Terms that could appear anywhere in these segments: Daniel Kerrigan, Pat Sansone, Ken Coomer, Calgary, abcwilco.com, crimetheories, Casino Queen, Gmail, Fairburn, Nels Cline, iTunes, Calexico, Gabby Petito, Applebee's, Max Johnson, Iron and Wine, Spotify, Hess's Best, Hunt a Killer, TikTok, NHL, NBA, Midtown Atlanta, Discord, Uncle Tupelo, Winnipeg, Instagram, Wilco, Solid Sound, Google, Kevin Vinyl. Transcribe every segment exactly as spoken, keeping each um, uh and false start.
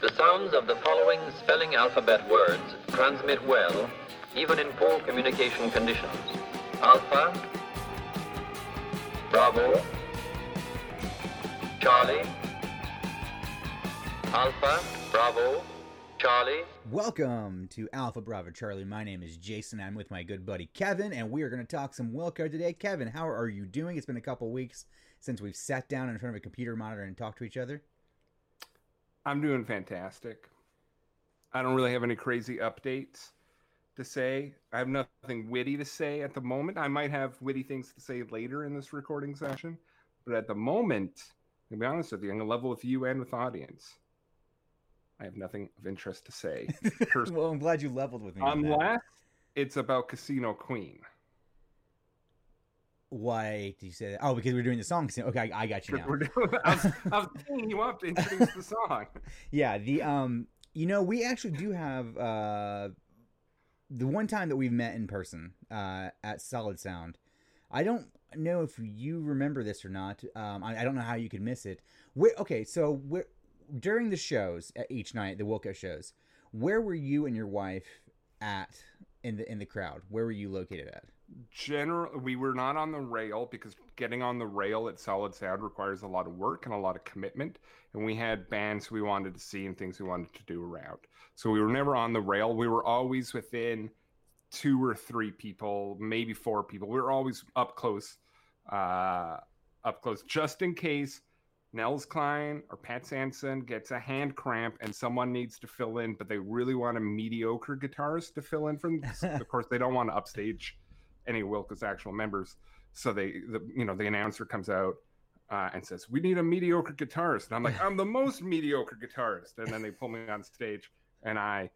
The sounds of the following spelling alphabet words transmit well, even in poor communication conditions. Alpha, Bravo, Charlie, Alpha, Bravo, Charlie. Welcome to Alpha Bravo Charlie. My name is Jason. I'm with my good buddy Kevin, and we are going to talk some Wilco today. Kevin, how are you doing? It's been a couple weeks since we've sat down in front of a computer monitor and talked to each other. I'm doing fantastic. I don't really have any crazy updates to say. I have nothing witty to say at the moment. I might have witty things to say later in this recording session, but at the moment, to be honest with you, I'm going to level with you and with the audience. I have nothing of interest to say. Well, I'm glad you leveled with me. Unless it's about Casino Queen. Why did you say that? Oh, because we're doing the song. Okay, I, I got you now. We're doing, I, was, I was teeing you up to introduce the song. Yeah, the um, you know, we actually do have uh, the one time that we've met in person uh, at Solid Sound. I don't know if you remember this or not. Um, I, I don't know how you could miss it. Where, okay, so where during the shows at each night, the Wilco shows, where were you and your wife at in the in the crowd? Where were you located at? General, we were not on the rail because getting on the rail at Solid Sound requires a lot of work and a lot of commitment. And we had bands we wanted to see and things we wanted to do around. So we were never on the rail. We were always within two or three people, maybe four people. We were always up close, uh, up close, just in case Nels Cline or Pat Sansone gets a hand cramp and someone needs to fill in, but they really want a mediocre guitarist to fill in from. Of course, they don't want to upstage any of Wilco's actual members. So they, the, you know, the announcer comes out uh, and says, "We need a mediocre guitarist." And I'm like, "I'm the most mediocre guitarist." And then they pull me on stage and I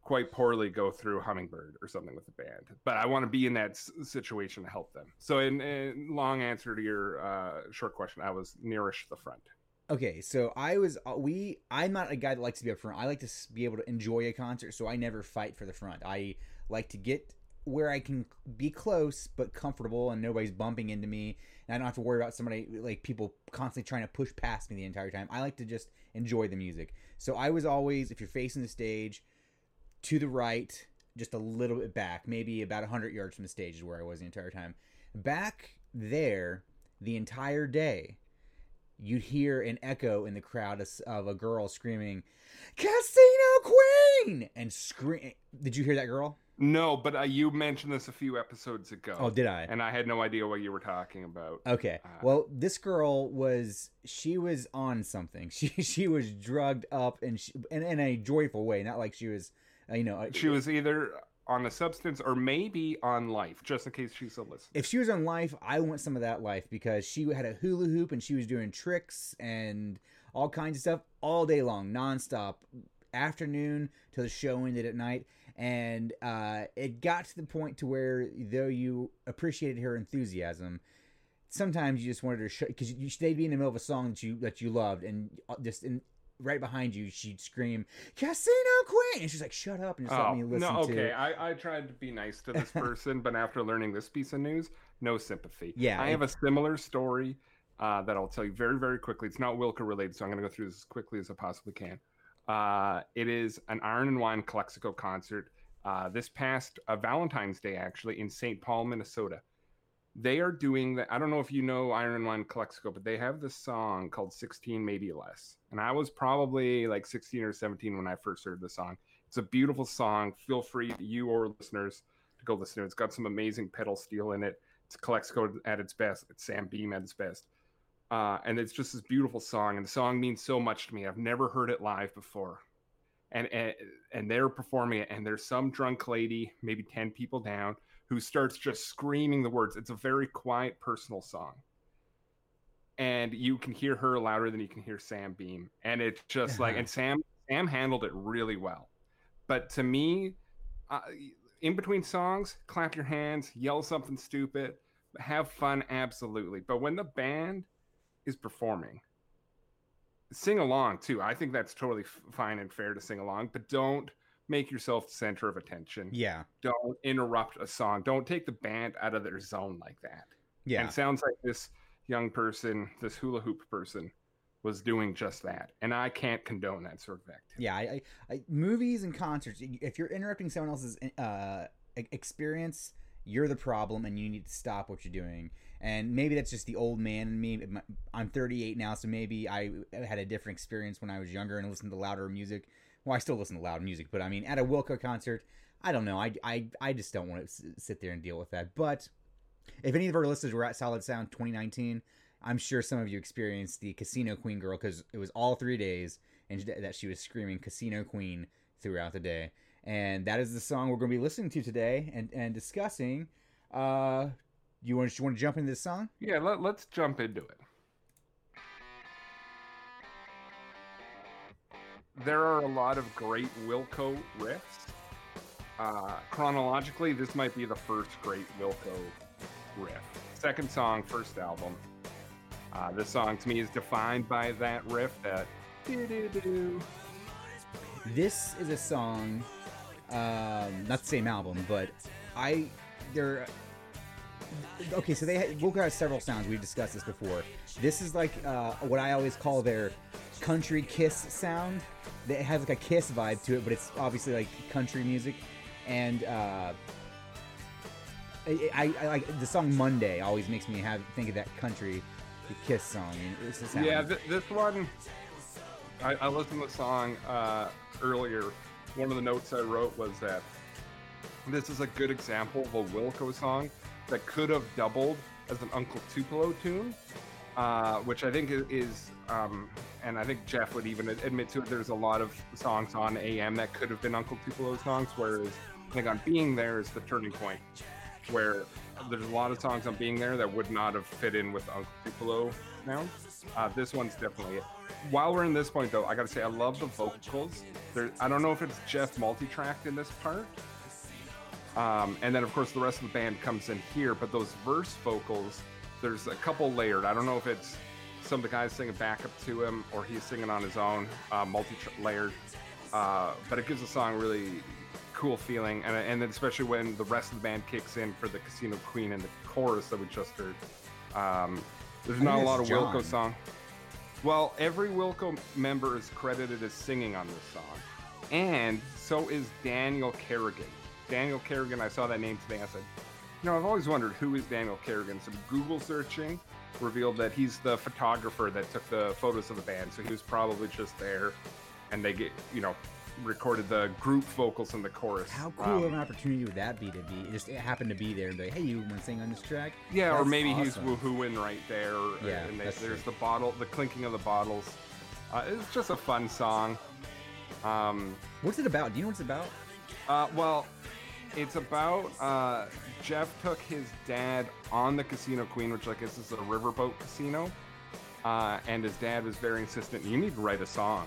quite poorly go through Hummingbird or something with the band. But I want to be in that s- situation to help them. So in, in long answer to your uh, short question, I was nearish the front. Okay, so I was, we, I'm not a guy that likes to be up front. I like to be able to enjoy a concert, so I never fight for the front. I like to get where I can be close but comfortable and nobody's bumping into me and I don't have to worry about somebody, like people constantly trying to push past me the entire time. I like to just enjoy the music. So I was always, if you're facing the stage, to the right, just a little bit back, maybe about one hundred yards from the stage is where I was the entire time. Back there, the entire day, you'd hear an echo in the crowd of a girl screaming, "Casino Queen!" and scream. Did you hear that girl? No, but uh, you mentioned this a few episodes ago. Oh, did I? And I had no idea what you were talking about. Okay. Uh, well, this girl was, she was on something. She she was drugged up and she, in, in a joyful way, not like she was, you know. She was either on a substance or maybe on life, just in case she's a listener. If she was on life, I want some of that life because she had a hula hoop and she was doing tricks and all kinds of stuff all day long, nonstop, afternoon till the show ended at night. And uh, it got to the point to where, though you appreciated her enthusiasm, sometimes you just wanted her to show, because they'd be in the middle of a song that you that you loved, and just in, right behind you, she'd scream, "Casino Queen!" And she's like, "Shut up and just oh, let me listen no, okay. to." Okay, I, I tried to be nice to this person, but after learning this piece of news, no sympathy. Yeah, I have a similar story uh, that I'll tell you very, very quickly. It's not Wilco related, so I'm going to go through this as quickly as I possibly can. Uh, it is an Iron and Wine Calexico concert uh, this past uh, Valentine's Day, actually, in Saint Paul, Minnesota. They are doing that. I don't know if you know Iron and Wine Calexico, but they have this song called sixteen Maybe Less. And I was probably like sixteen or seventeen when I first heard the song. It's a beautiful song. Feel free, you or listeners, to go listen to it. It's got some amazing pedal steel in it. It's Calexico at its best. It's Sam Beam at its best. Uh, and it's just this beautiful song, and the song means so much to me. I've never heard it live before, and and, and they're performing it, and there's some drunk lady, maybe ten people down, who starts just screaming the words. It's a very quiet, personal song, and you can hear her louder than you can hear Sam Beam, and it's just like, and Sam Sam handled it really well. But to me, uh, in between songs, clap your hands, yell something stupid, have fun, absolutely. But when the band is performing, sing along too. I think that's totally f- fine and fair to sing along, but don't make yourself the center of attention. Yeah, don't interrupt a song. Don't take the band out of their zone like that. Yeah, and it sounds like this young person, this hula hoop person, was doing just that, and I can't condone that sort of activity. Yeah, I, I, I, movies and concerts, if you're interrupting someone else's uh, experience, you're the problem, and you need to stop what you're doing. And maybe that's just the old man in me. I'm thirty-eight now, so maybe I had a different experience when I was younger and listened to louder music. Well, I still listen to loud music, but I mean, at a Wilco concert, I don't know. I, I, I just don't want to sit there and deal with that. But if any of our listeners were at Solid Sound twenty nineteen, I'm sure some of you experienced the Casino Queen girl, because it was all three days and that she was screaming Casino Queen throughout the day. And that is the song we're going to be listening to today and, and discussing. Uh, you want, you want to jump into this song? Yeah, let, let's jump into it. There are a lot of great Wilco riffs. Uh, chronologically, this might be the first great Wilco riff. Second song, first album. Uh, this song to me is defined by that riff, that doo-doo-doo. This is a song, um, not the same album, but I, they're, okay, so they had, Wilco has several sounds, we've discussed this before. This is like uh, what I always call their country Kiss sound. It has like a Kiss vibe to it, but it's obviously like country music. And uh, I, I, I like the song Monday always makes me have think of that country Kiss song. It's the sound. Yeah, th- this one, I, I listened to the song uh, earlier. One of the notes I wrote was that this is a good example of a Wilco song that could have doubled as an Uncle Tupelo tune, uh, which I think is, um, and I think Jeff would even admit to it, there's a lot of songs on A M that could have been Uncle Tupelo songs, whereas I think on Being There is the turning point, where there's a lot of songs on Being There that would not have fit in with Uncle Tupelo now. Uh, this one's definitely it. While we're in this point, though, I gotta say, I love the vocals. There, I don't know if it's Jeff multi-tracked in this part. Um, and then, of course, the rest of the band comes in here, but those verse vocals, there's a couple layered. I don't know if it's some of the guys singing backup to him or he's singing on his own, uh, multi-layered. Uh, but it gives the song really cool feeling, and and then especially when the rest of the band kicks in for the Casino Queen and the chorus that we just heard. Um, there's not a lot of John Wilco song. Well, every Wilco member is credited as singing on this song, and so is Daniel Kerrigan. Daniel Kerrigan, I saw that name today. I said, you know, I've always wondered who is Daniel Kerrigan. Some Google searching revealed that he's the photographer that took the photos of the band, so he was probably just there, and they get, you know, recorded the group vocals and the chorus. How cool um, of an opportunity would that be to be? It just it happened to be there and be like, hey, you want to sing on this track? Yeah, that's or maybe awesome. He's woohooing right there. Yeah, and they, that's there's true. The bottle, the clinking of the bottles. Uh, it's just a fun song. Um, what's it about? Do you know what it's about? Uh, well, it's about uh, Jeff took his dad on the Casino Queen, which I guess is a riverboat casino, uh, and his dad was very insistent, you need to write a song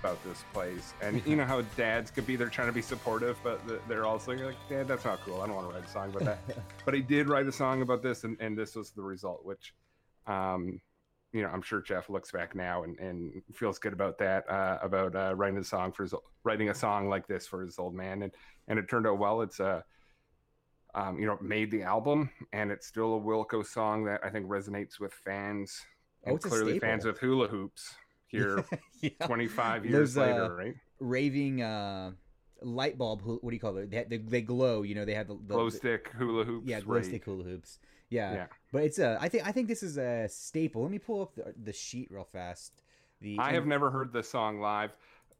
about this place. And you know how dads could be, they're trying to be supportive, but they're also like, Dad, that's not cool, I don't want to write a song about that. But he did write a song about this, and, and this was the result, which um you know, I'm sure Jeff looks back now and, and feels good about that, uh about uh writing a song for his writing a song like this for his old man. And and it turned out well. It's uh um you know, made the album, and it's still a Wilco song that I think resonates with fans, and oh, clearly fans with hula hoops here. Yeah. twenty-five years Those, later, uh, right? Raving uh, light bulb, what do you call it? They, they, they glow, you know, they have the, the glow stick hula hoops. Yeah, glow right. stick hula hoops. Yeah. yeah. But it's a, I think I think this is a staple. Let me pull up the, the sheet real fast. The I have never heard this song live.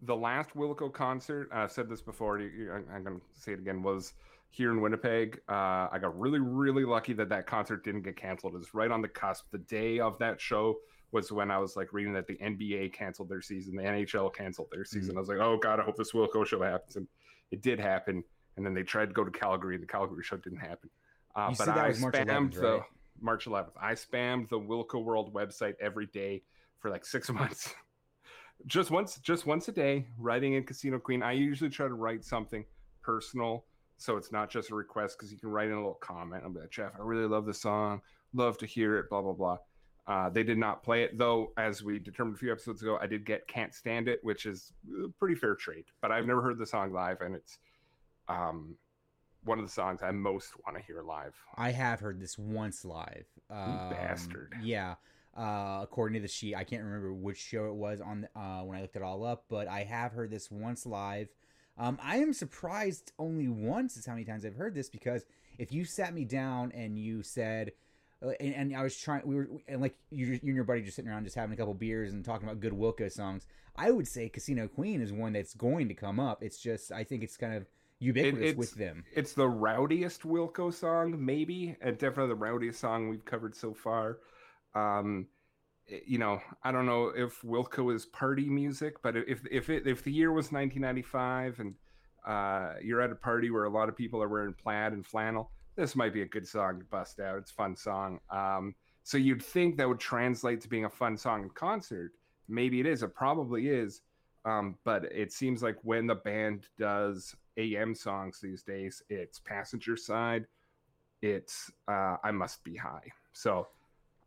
The last Wilco concert, I've said this before, I'm going to say it again, was here in Winnipeg. Uh, I got really, really lucky that that concert didn't get canceled. It was right on the cusp. The day of that show was when I was like reading that the N B A canceled their season, the N H L canceled their season. Mm-hmm. I was like, oh God, I hope this Wilco show happens. And it did happen. And then they tried to go to Calgary, and the Calgary show didn't happen. Uh, but I spammed the March eleventh. I spammed the Wilco World website every day for like six months. Just once, just once a day, writing in Casino Queen. I usually try to write something personal, so it's not just a request, because you can write in a little comment. I'm like, Jeff, I really love the song, love to hear it, blah blah blah. Uh, they did not play it, though, as we determined a few episodes ago. I did get Can't Stand It, which is a pretty fair trade, but I've never heard the song live, and it's um, one of the songs I most want to hear live. I have heard this once live. Um, you bastard. Yeah. Uh, according to the sheet, I can't remember which show it was on uh, when I looked it all up, but I have heard this once live. Um, I am surprised only once is how many times I've heard this, because if you sat me down and you said, uh, and, and I was trying, we were, and like you, you and your buddy just sitting around just having a couple beers and talking about good Wilco songs, I would say Casino Queen is one that's going to come up. It's just, I think it's kind of ubiquitous it, it's, with them. It's the rowdiest Wilco song, maybe, and definitely the rowdiest song we've covered so far. Um, you know, I don't know if Wilco is party music, but if if it, if the year was nineteen ninety-five and uh, you're at a party where a lot of people are wearing plaid and flannel, this might be a good song to bust out. It's a fun song. Um, so you'd think that would translate to being a fun song in concert. Maybe it is. It probably is. Um, but it seems like when the band does A M songs these days, it's Passenger Side, it's uh, I Must Be High. So...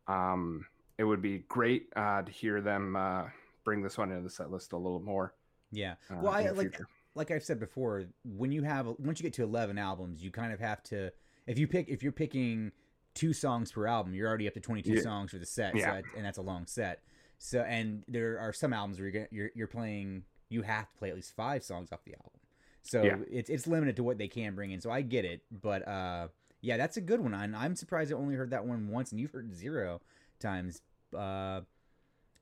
Um, it would be great uh, to hear them uh, bring this one into the set list a little more. Yeah. Uh, well, I, like future. like I've said before, when you have once you get to eleven albums, you kind of have to if you pick if you're picking two songs per album, you're already up to twenty-two yeah. songs for the set, yeah. so that's, and that's a long set. So and there are some albums where you're you're, you're playing you have to play at least five songs off the album. So yeah. it's it's limited to what they can bring in. So I get it, but. Uh, Yeah, that's a good one. I'm, I'm surprised I only heard that one once, and you've heard it zero times. Uh,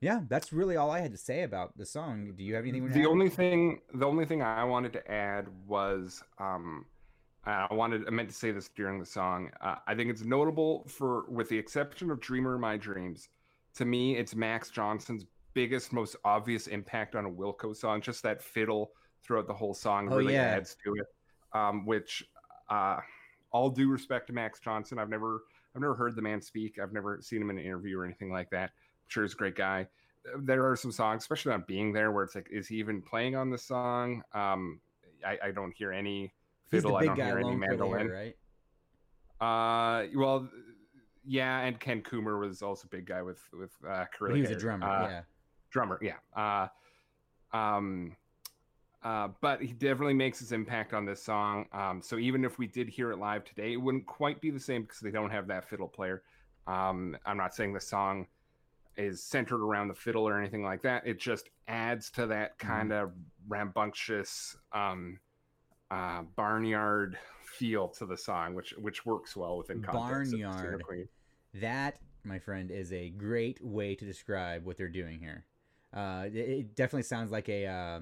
yeah, that's really all I had to say about the song. Do you have anything? The only thing, the only thing I wanted to add was, um, I wanted, I meant to say this during the song. Uh, I think it's notable for, with the exception of "Dreamer of My Dreams," to me, it's Max Johnson's biggest, most obvious impact on a Wilco song. Just that fiddle throughout the whole song oh, really yeah. adds to it, um, which. Uh, All due respect to Max Johnson. I've never, I've never heard the man speak. I've never seen him in an interview or anything like that. I'm sure he's a great guy. There are some songs, especially on Being There, where it's like, is he even playing on this song? Um, I, I don't hear any fiddle. I don't hear any mandolin. Hair, right? Uh, well, yeah, and Ken Coomer was also a big guy with with uh, curly hair. He was hair. a drummer. Uh, yeah, drummer. Yeah. Uh, um. Uh, but he definitely makes his impact on this song. Um, so even if we did hear it live today, it wouldn't quite be the same because they don't have that fiddle player. Um, I'm not saying the song is centered around the fiddle or anything like that. It just adds to that kind of mm. rambunctious um, uh, barnyard feel to the song, which which works well within context. Barnyard. That, my friend, is a great way to describe what they're doing here. Uh, it, it definitely sounds like a... Uh,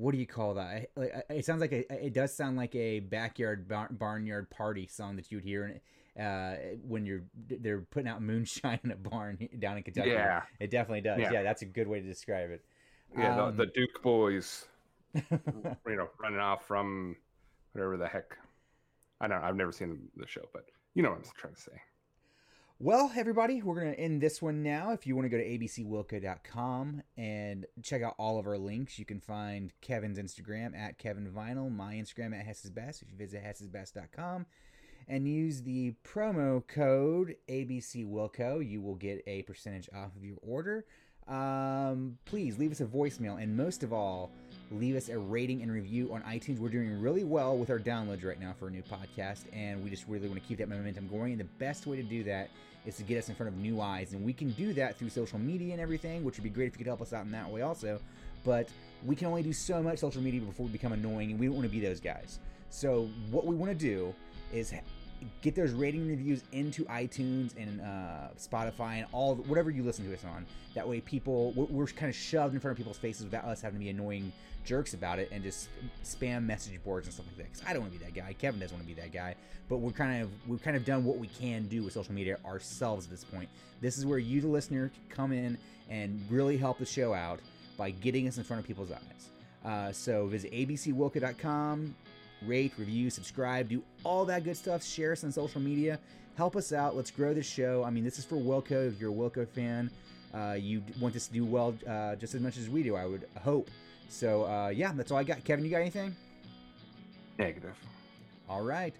What do you call that? It sounds like a, it does sound like a backyard bar, barnyard party song that you'd hear in, uh, when you're they're putting out moonshine in a barn down in Kentucky. Yeah, it definitely does. Yeah, yeah that's a good way to describe it. Yeah, um, the, the Duke boys, you know, running off from whatever the heck. I don't know. I've never seen the show, but you know what I'm trying to say. Well, everybody, we're going to end this one now. If you want to go to a b c wilco dot com and check out all of our links, you can find Kevin's Instagram at Kevin Vinyl, my Instagram at Hess's Best. If you visit hess's best dot com and use the promo code A B C Wilco, you will get a percentage off of your order. Um, please leave us a voicemail, and most of all, leave us a rating and review on iTunes. We're doing really well with our downloads right now for a new podcast, and we just really want to keep that momentum going. And the best way to do that is to get us in front of new eyes, and we can do that through social media and everything, which would be great if you could help us out in that way also. But we can only do so much social media before we become annoying, and we don't want to be those guys. So what we want to do is get those rating reviews into iTunes and uh, Spotify and all whatever you listen to us on. That way, people we're, we're kind of shoved in front of people's faces without us having to be annoying jerks about it and just spam message boards and stuff like that. Because I don't want to be that guy. Kevin doesn't want to be that guy. But we're kind of we've kind of done what we can do with social media ourselves at this point. This is where you, the listener, can come in and really help the show out by getting us in front of people's eyes. Uh, so visit a b c wilco dot com. Rate, review, subscribe, do all that good stuff. Share us on social media. Help us out. Let's grow the show. I mean, this is for Wilco. If you're a Wilco fan, uh, you want this to do well uh, just as much as we do, I would hope. So, uh, yeah, that's all I got. Kevin, you got anything? Negative. All right.